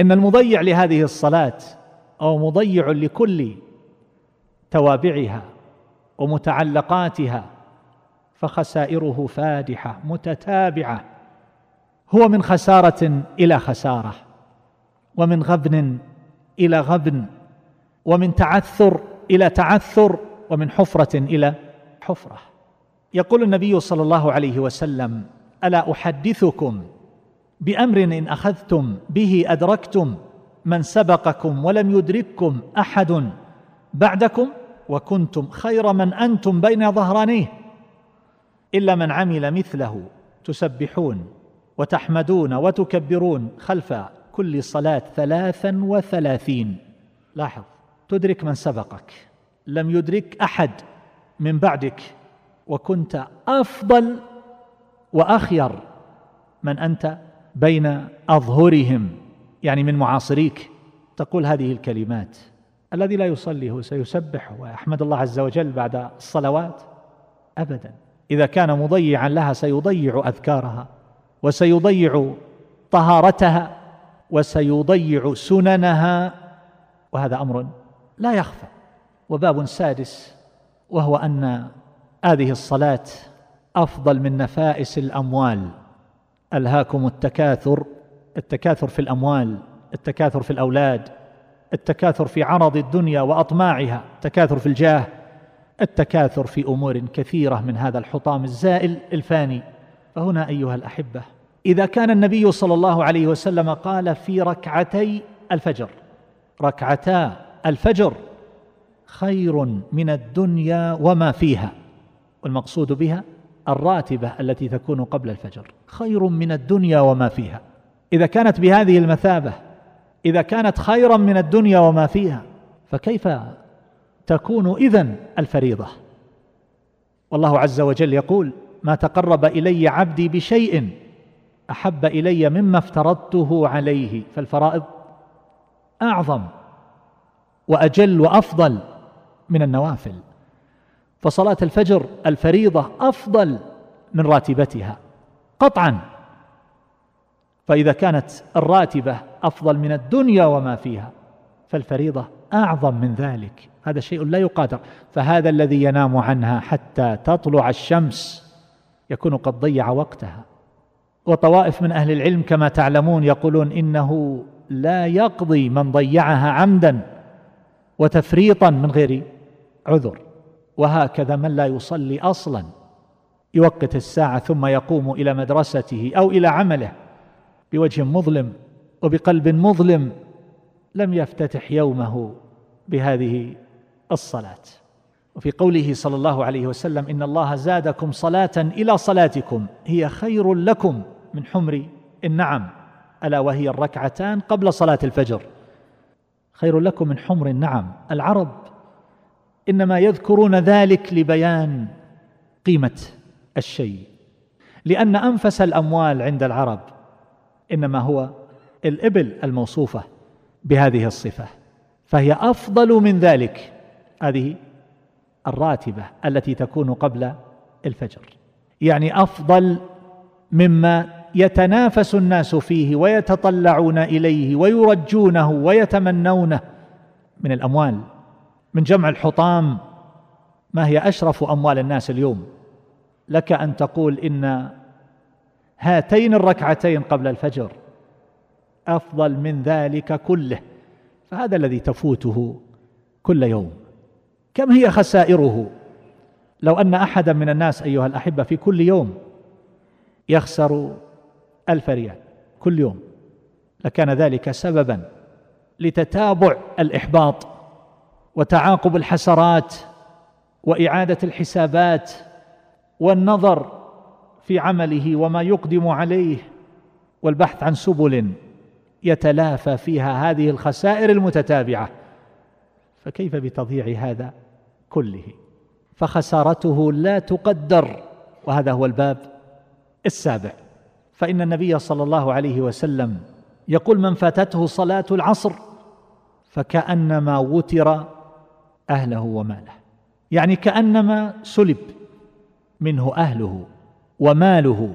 إن المضيع لهذه الصلاة أو مضيع لكل توابعها ومتعلقاتها فخسائره فادحة متتابعة، هو من خسارة إلى خسارة، ومن غبن إلى غبن، ومن تعثر إلى تعثر، ومن حفرة إلى حفرة. يقول النبي صلى الله عليه وسلم: ألا أحدثكم بأمر إن أخذتم به أدركتم من سبقكم ولم يدرككم أحد بعدكم وكنتم خير من أنتم بين ظهرانيه إلا من عمل مثله تسبحون وتحمدون وتكبرون خلف كل صلاة 33. لاحظ، تدرك من سبقك، لم يدرك أحد من بعدك، وكنت أفضل وأخير من أنت بين أظهرهم، يعني من معاصريك. تقول هذه الكلمات. الذي لا يصلي هو سيسبح ويحمد الله عز وجل بعد الصلوات؟ أبدا. إذا كان مضيعا لها سيضيع أذكارها، وسيضيع طهارتها، وسيضيع سننها، وهذا أمر لا يخفى. وباب سادس، وهو أن هذه الصلاة أفضل من نفائس الأموال. ألهاكم التكاثر، التكاثر في الأموال، التكاثر في الأولاد، التكاثر في عرض الدنيا وأطماعها، التكاثر في الجاه، التكاثر في أمور كثيرة من هذا الحطام الزائل الفاني. فهنا أيها الأحبة، إذا كان النبي صلى الله عليه وسلم قال في ركعتي الفجر: ركعتا الفجر خير من الدنيا وما فيها، والمقصود بها الراتبة التي تكون قبل الفجر، خير من الدنيا وما فيها، إذا كانت بهذه المثابة، إذا كانت خيرا من الدنيا وما فيها، فكيف تكون إذن الفريضة؟ والله عز وجل يقول: ما تقرب إلي عبدي بشيء أحب إلي مما افترضته عليه. فالفرائض أعظم وأجل وأفضل من النوافل، فصلاة الفجر الفريضة أفضل من راتبتها قطعا. فإذا كانت الراتبة أفضل من الدنيا وما فيها، فالفريضة أعظم من ذلك. هذا شيء لا يقادر. فهذا الذي ينام عنها حتى تطلع الشمس يكون قد ضيع وقتها. وطوائف من أهل العلم كما تعلمون يقولون إنه لا يقضي من ضيعها عمدا وتفريطا من غير عذر. وهكذا من لا يصلي أصلا، يوقت الساعة ثم يقوم إلى مدرسته أو إلى عمله بوجه مظلم وبقلب مظلم، لم يفتتح يومه بهذه الصلاة. وفي قوله صلى الله عليه وسلم: إن الله زادكم صلاة إلى صلاتكم هي خير لكم من حمر النعم، ألا وهي الركعتان قبل صلاة الفجر، خير لكم من حمر النعم. العرب إنما يذكرون ذلك لبيان قيمة الشيء، لأن أنفس الأموال عند العرب إنما هو الإبل الموصوفة بهذه الصفة، فهي أفضل من ذلك، هذه الراتبة التي تكون قبل الفجر، يعني أفضل مما يتنافس الناس فيه ويتطلعون إليه ويرجونه ويتمنونه من الأموال، من جمع الحطام. ما هي أشرف أموال الناس اليوم؟ لك أن تقول إن هاتين الركعتين قبل الفجر أفضل من ذلك كله، فهذا الذي تفوته كل يوم. كم هي خسائره؟ لو أن أحدا من الناس أيها الأحبة في كل يوم يخسر 1000 ريال كل يوم، لكان ذلك سببا لتتابع الإحباط وتعاقب الحسرات وإعادة الحسابات والنظر في عمله وما يقدم عليه والبحث عن سبل يتلافى فيها هذه الخسائر المتتابعة، فكيف بتضييع هذا كله؟ فخسارته لا تقدر. وهذا هو الباب السابع، فإن النبي صلى الله عليه وسلم يقول: من فاتته صلاة العصر فكأنما وتر أهله وماله، يعني كأنما سلب منه أهله وماله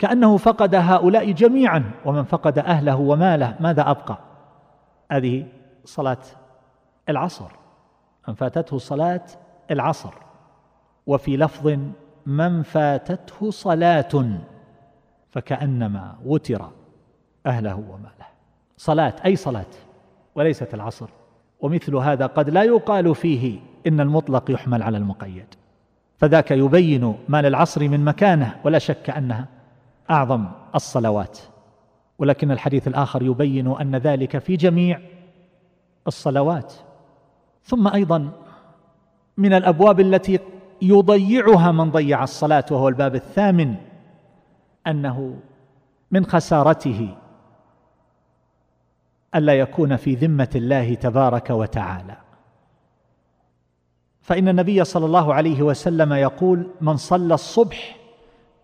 كأنه فقد هؤلاء جميعا، ومن فقد أهله وماله ماذا أبقى؟ هذه صلاة العصر، من فاتته صلاة العصر. وفي لفظ من فاتته صلاة فكأنما وتر أهله وماله. صلاة أي صلاة وليست العصر. ومثل هذا قد لا يقال فيه إن المطلق يحمل على المقيد، فذاك يبين ما للعصر من مكانه، ولا شك أنها أعظم الصلوات، ولكن الحديث الآخر يبين أن ذلك في جميع الصلوات. ثم أيضا من الأبواب التي يضيعها من ضيع الصلاة، وهو الباب الثامن، أنه من خسارته ألا يكون في ذمة الله تبارك وتعالى، فإن النبي صلى الله عليه وسلم يقول: من صلى الصبح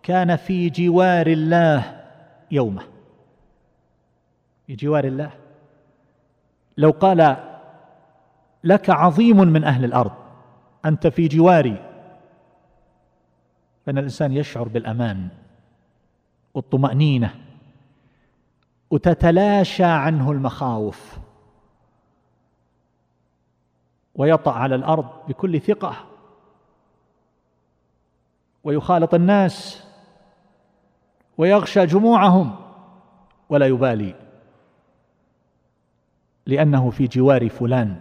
كان في جوار الله يومه. في جوار الله، لو قال لك عظيم من أهل الأرض أنت في جواري، فإن الإنسان يشعر بالأمان والطمأنينة، وتتلاشى عنه المخاوف، ويطأ على الأرض بكل ثقة، ويخالط الناس، ويغشى جموعهم، ولا يبالي، لأنه في جوار فلان.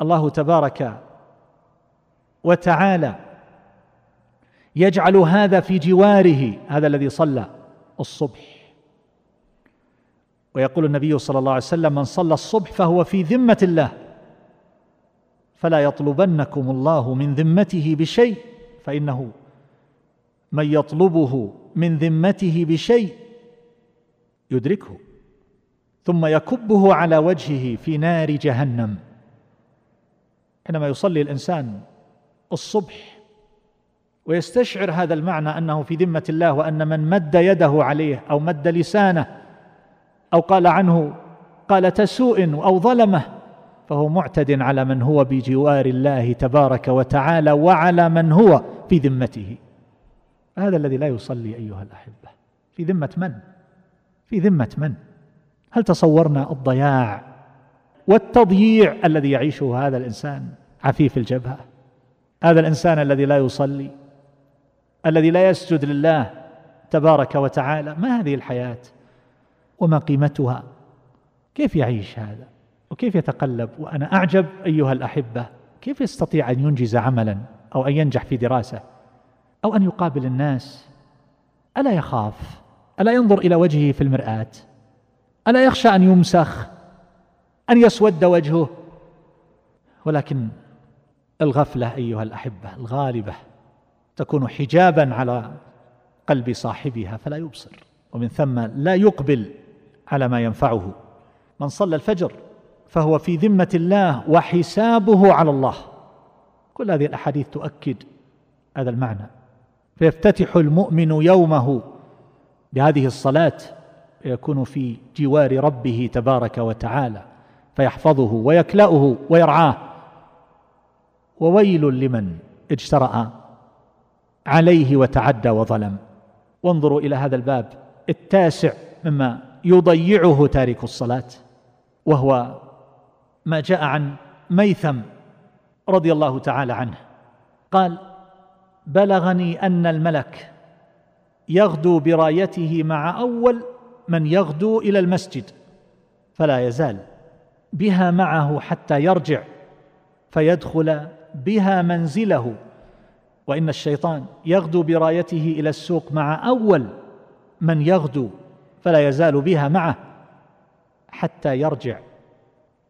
الله تبارك وتعالى يجعل هذا في جواره، هذا الذي صلى الصبح. ويقول النبي صلى الله عليه وسلم: من صلى الصبح فهو في ذمة الله، فلا يطلبنكم الله من ذمته بشيء، فإنه من يطلبه من ذمته بشيء يدركه ثم يكبه على وجهه في نار جهنم. حينما يصلي الإنسان الصبح ويستشعر هذا المعنى، أنه في ذمة الله، وأن من مد يده عليه أو مد لسانه أو قال عنه قالة سوء أو ظلمه، فهو معتد على من هو بجوار الله تبارك وتعالى، وعلى من هو في ذمته. هذا الذي لا يصلي أيها الأحبة في ذمة من؟ في ذمة من؟ هل تصورنا الضياع والتضييع الذي يعيشه هذا الإنسان عفيف الجبهة، هذا الإنسان الذي لا يصلي، الذي لا يسجد لله تبارك وتعالى؟ ما هذه الحياة وما قيمتها؟ كيف يعيش هذا وكيف يتقلب؟ وأنا أعجب أيها الأحبة، كيف يستطيع أن ينجز عملا، أو أن ينجح في دراسة، أو أن يقابل الناس؟ ألا يخاف؟ ألا ينظر إلى وجهه في المرآة؟ ألا يخشى أن يمسخ، أن يسود وجهه؟ ولكن الغفلة أيها الأحبة الغالبة تكون حجابا على قلب صاحبها، فلا يبصر، ومن ثم لا يقبل على ما ينفعه. من صلى الفجر فهو في ذمة الله وحسابه على الله. كل هذه الأحاديث تؤكد هذا المعنى. فيفتتح المؤمن يومه بهذه الصلاة، يكون في جوار ربه تبارك وتعالى، فيحفظه ويكلأه ويرعاه. وويل لمن اجترأ عليه وتعدى وظلم. وانظروا إلى هذا الباب التاسع مما يضيعه تارك الصلاة، وهو ما جاء عن ميثم رضي الله تعالى عنه قال: بلغني أن الملك يغدو برايته مع أول من يغدو إلى المسجد، فلا يزال بها معه حتى يرجع، فيدخل بها منزله. وإن الشيطان يغدو برايته إلى السوق مع أول من يغدو، فلا يزال بها معه حتى يرجع،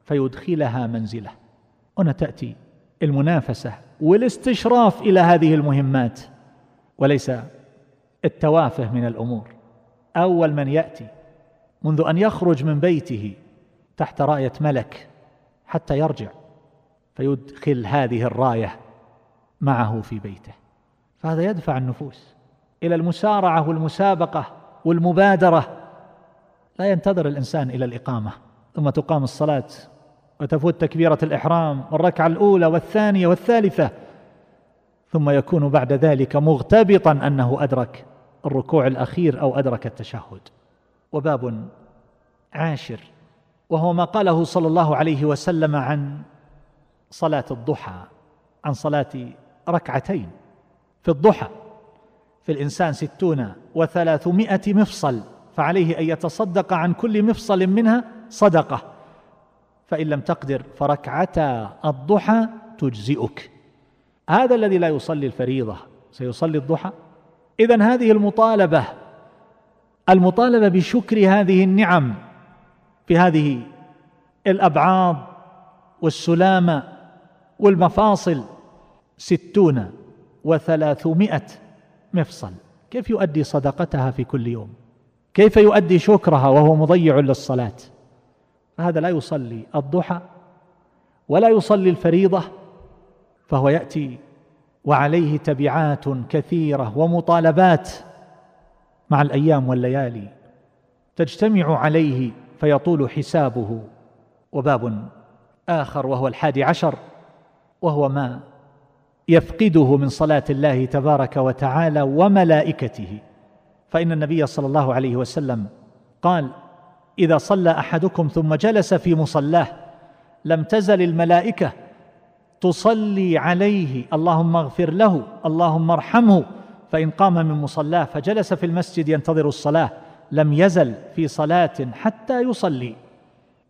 فيدخلها منزله. هنا تأتي المنافسة والاستشراف إلى هذه المهمات، وليس التوافه من الأمور. أول من يأتي منذ أن يخرج من بيته تحت راية ملك حتى يرجع، فيدخل هذه الراية معه في بيته. فهذا يدفع النفوس إلى المسارعة والمسابقة والمبادرة. لا ينتظر الإنسان إلى الإقامة، ثم تقام الصلاة وتفوت تكبيرة الإحرام والركعة الأولى والثانية والثالثة، ثم يكون بعد ذلك مغتبطا أنه أدرك الركوع الأخير أو أدرك التشهد. وباب عاشر وهو ما قاله صلى الله عليه وسلم عن صلاة الضحى، عن صلاة ركعتين في الضحى، في الإنسان 60 و300 مفصل، فعليه أن يتصدق عن كل مفصل منها صدقة، فإن لم تقدر فركعتا الضحى تجزئك. هذا الذي لا يصلي الفريضة سيصلي الضحى؟ إذن هذه المطالبة بشكر هذه النعم في هذه الأبعاد والسلامة والمفاصل 60 و300 مفصل، كيف يؤدي صدقتها في كل يوم؟ كيف يؤدي شكرها وهو مضيع للصلاة؟ فهذا لا يصلي الضحى ولا يصلي الفريضة، فهو يأتي وعليه تبعات كثيرة ومطالبات مع الأيام والليالي تجتمع عليه فيطول حسابه. وباب آخر وهو ال11 وهو ما يفقده من صلاة الله تبارك وتعالى وملائكته، فإن النبي صلى الله عليه وسلم قال: إذا صلى أحدكم ثم جلس في مصلاه لم تزل الملائكة تصلي عليه اللهم اغفر له اللهم ارحمه، فإن قام من مصلاه فجلس في المسجد ينتظر الصلاة لم يزل في صلاة حتى يصلي.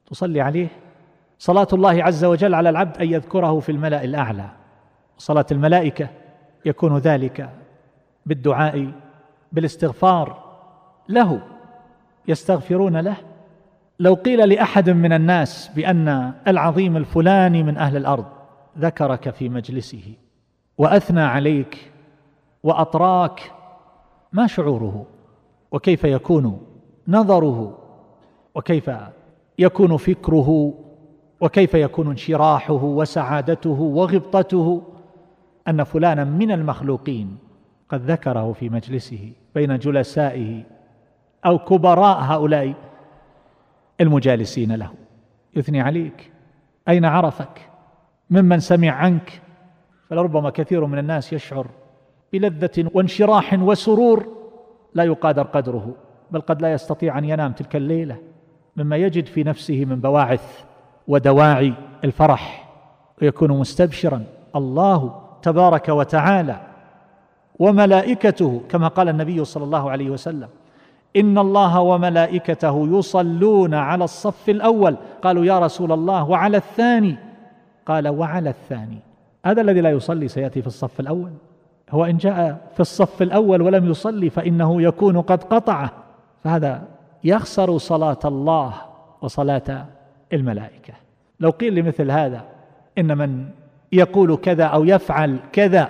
تصلي عليه صلاة الله عز وجل على العبد أن يذكره في الملأ الأعلى، صلاة الملائكة يكون ذلك بالدعاء بالاستغفار له، يستغفرون له. لو قيل لأحد من الناس بأن العظيم الفلاني من أهل الأرض ذكرك في مجلسه وأثنى عليك وأطراك، ما شعوره؟ وكيف يكون نظره؟ وكيف يكون فكره؟ وكيف يكون انشراحه وسعادته وغبطته أن فلانا من المخلوقين قد ذكره في مجلسه بين جلسائه أو كبراء هؤلاء المجالسين له، يثني عليك. أين عرفك؟ ممن سمع عنك؟ فلربما كثير من الناس يشعر بلذة وانشراح وسرور لا يقادر قدره، بل قد لا يستطيع أن ينام تلك الليلة مما يجد في نفسه من بواعث ودواعي الفرح، ويكون مستبشرا. الله تبارك وتعالى وملائكته كما قال النبي صلى الله عليه وسلم: إن الله وملائكته يصلون على الصف الأول، قالوا يا رسول الله وعلى الثاني؟ قال وعلى الثاني. هذا الذي لا يصلي سيأتي في الصف الأول، هو إن جاء في الصف الأول ولم يصلي فإنه يكون قد قطعه، فهذا يخسر صلاة الله وصلاة الملائكة. لو قيل لمثل هذا إن من يقول كذا أو يفعل كذا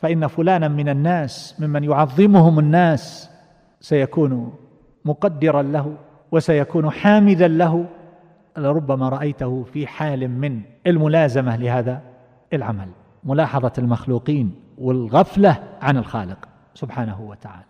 فإن فلانا من الناس ممن يعظمهم الناس سيكون مقدرا له وسيكون حامدا له، لربما رأيته في حال من الملازمة لهذا العمل، ملاحظة المخلوقين والغفلة عن الخالق سبحانه وتعالى.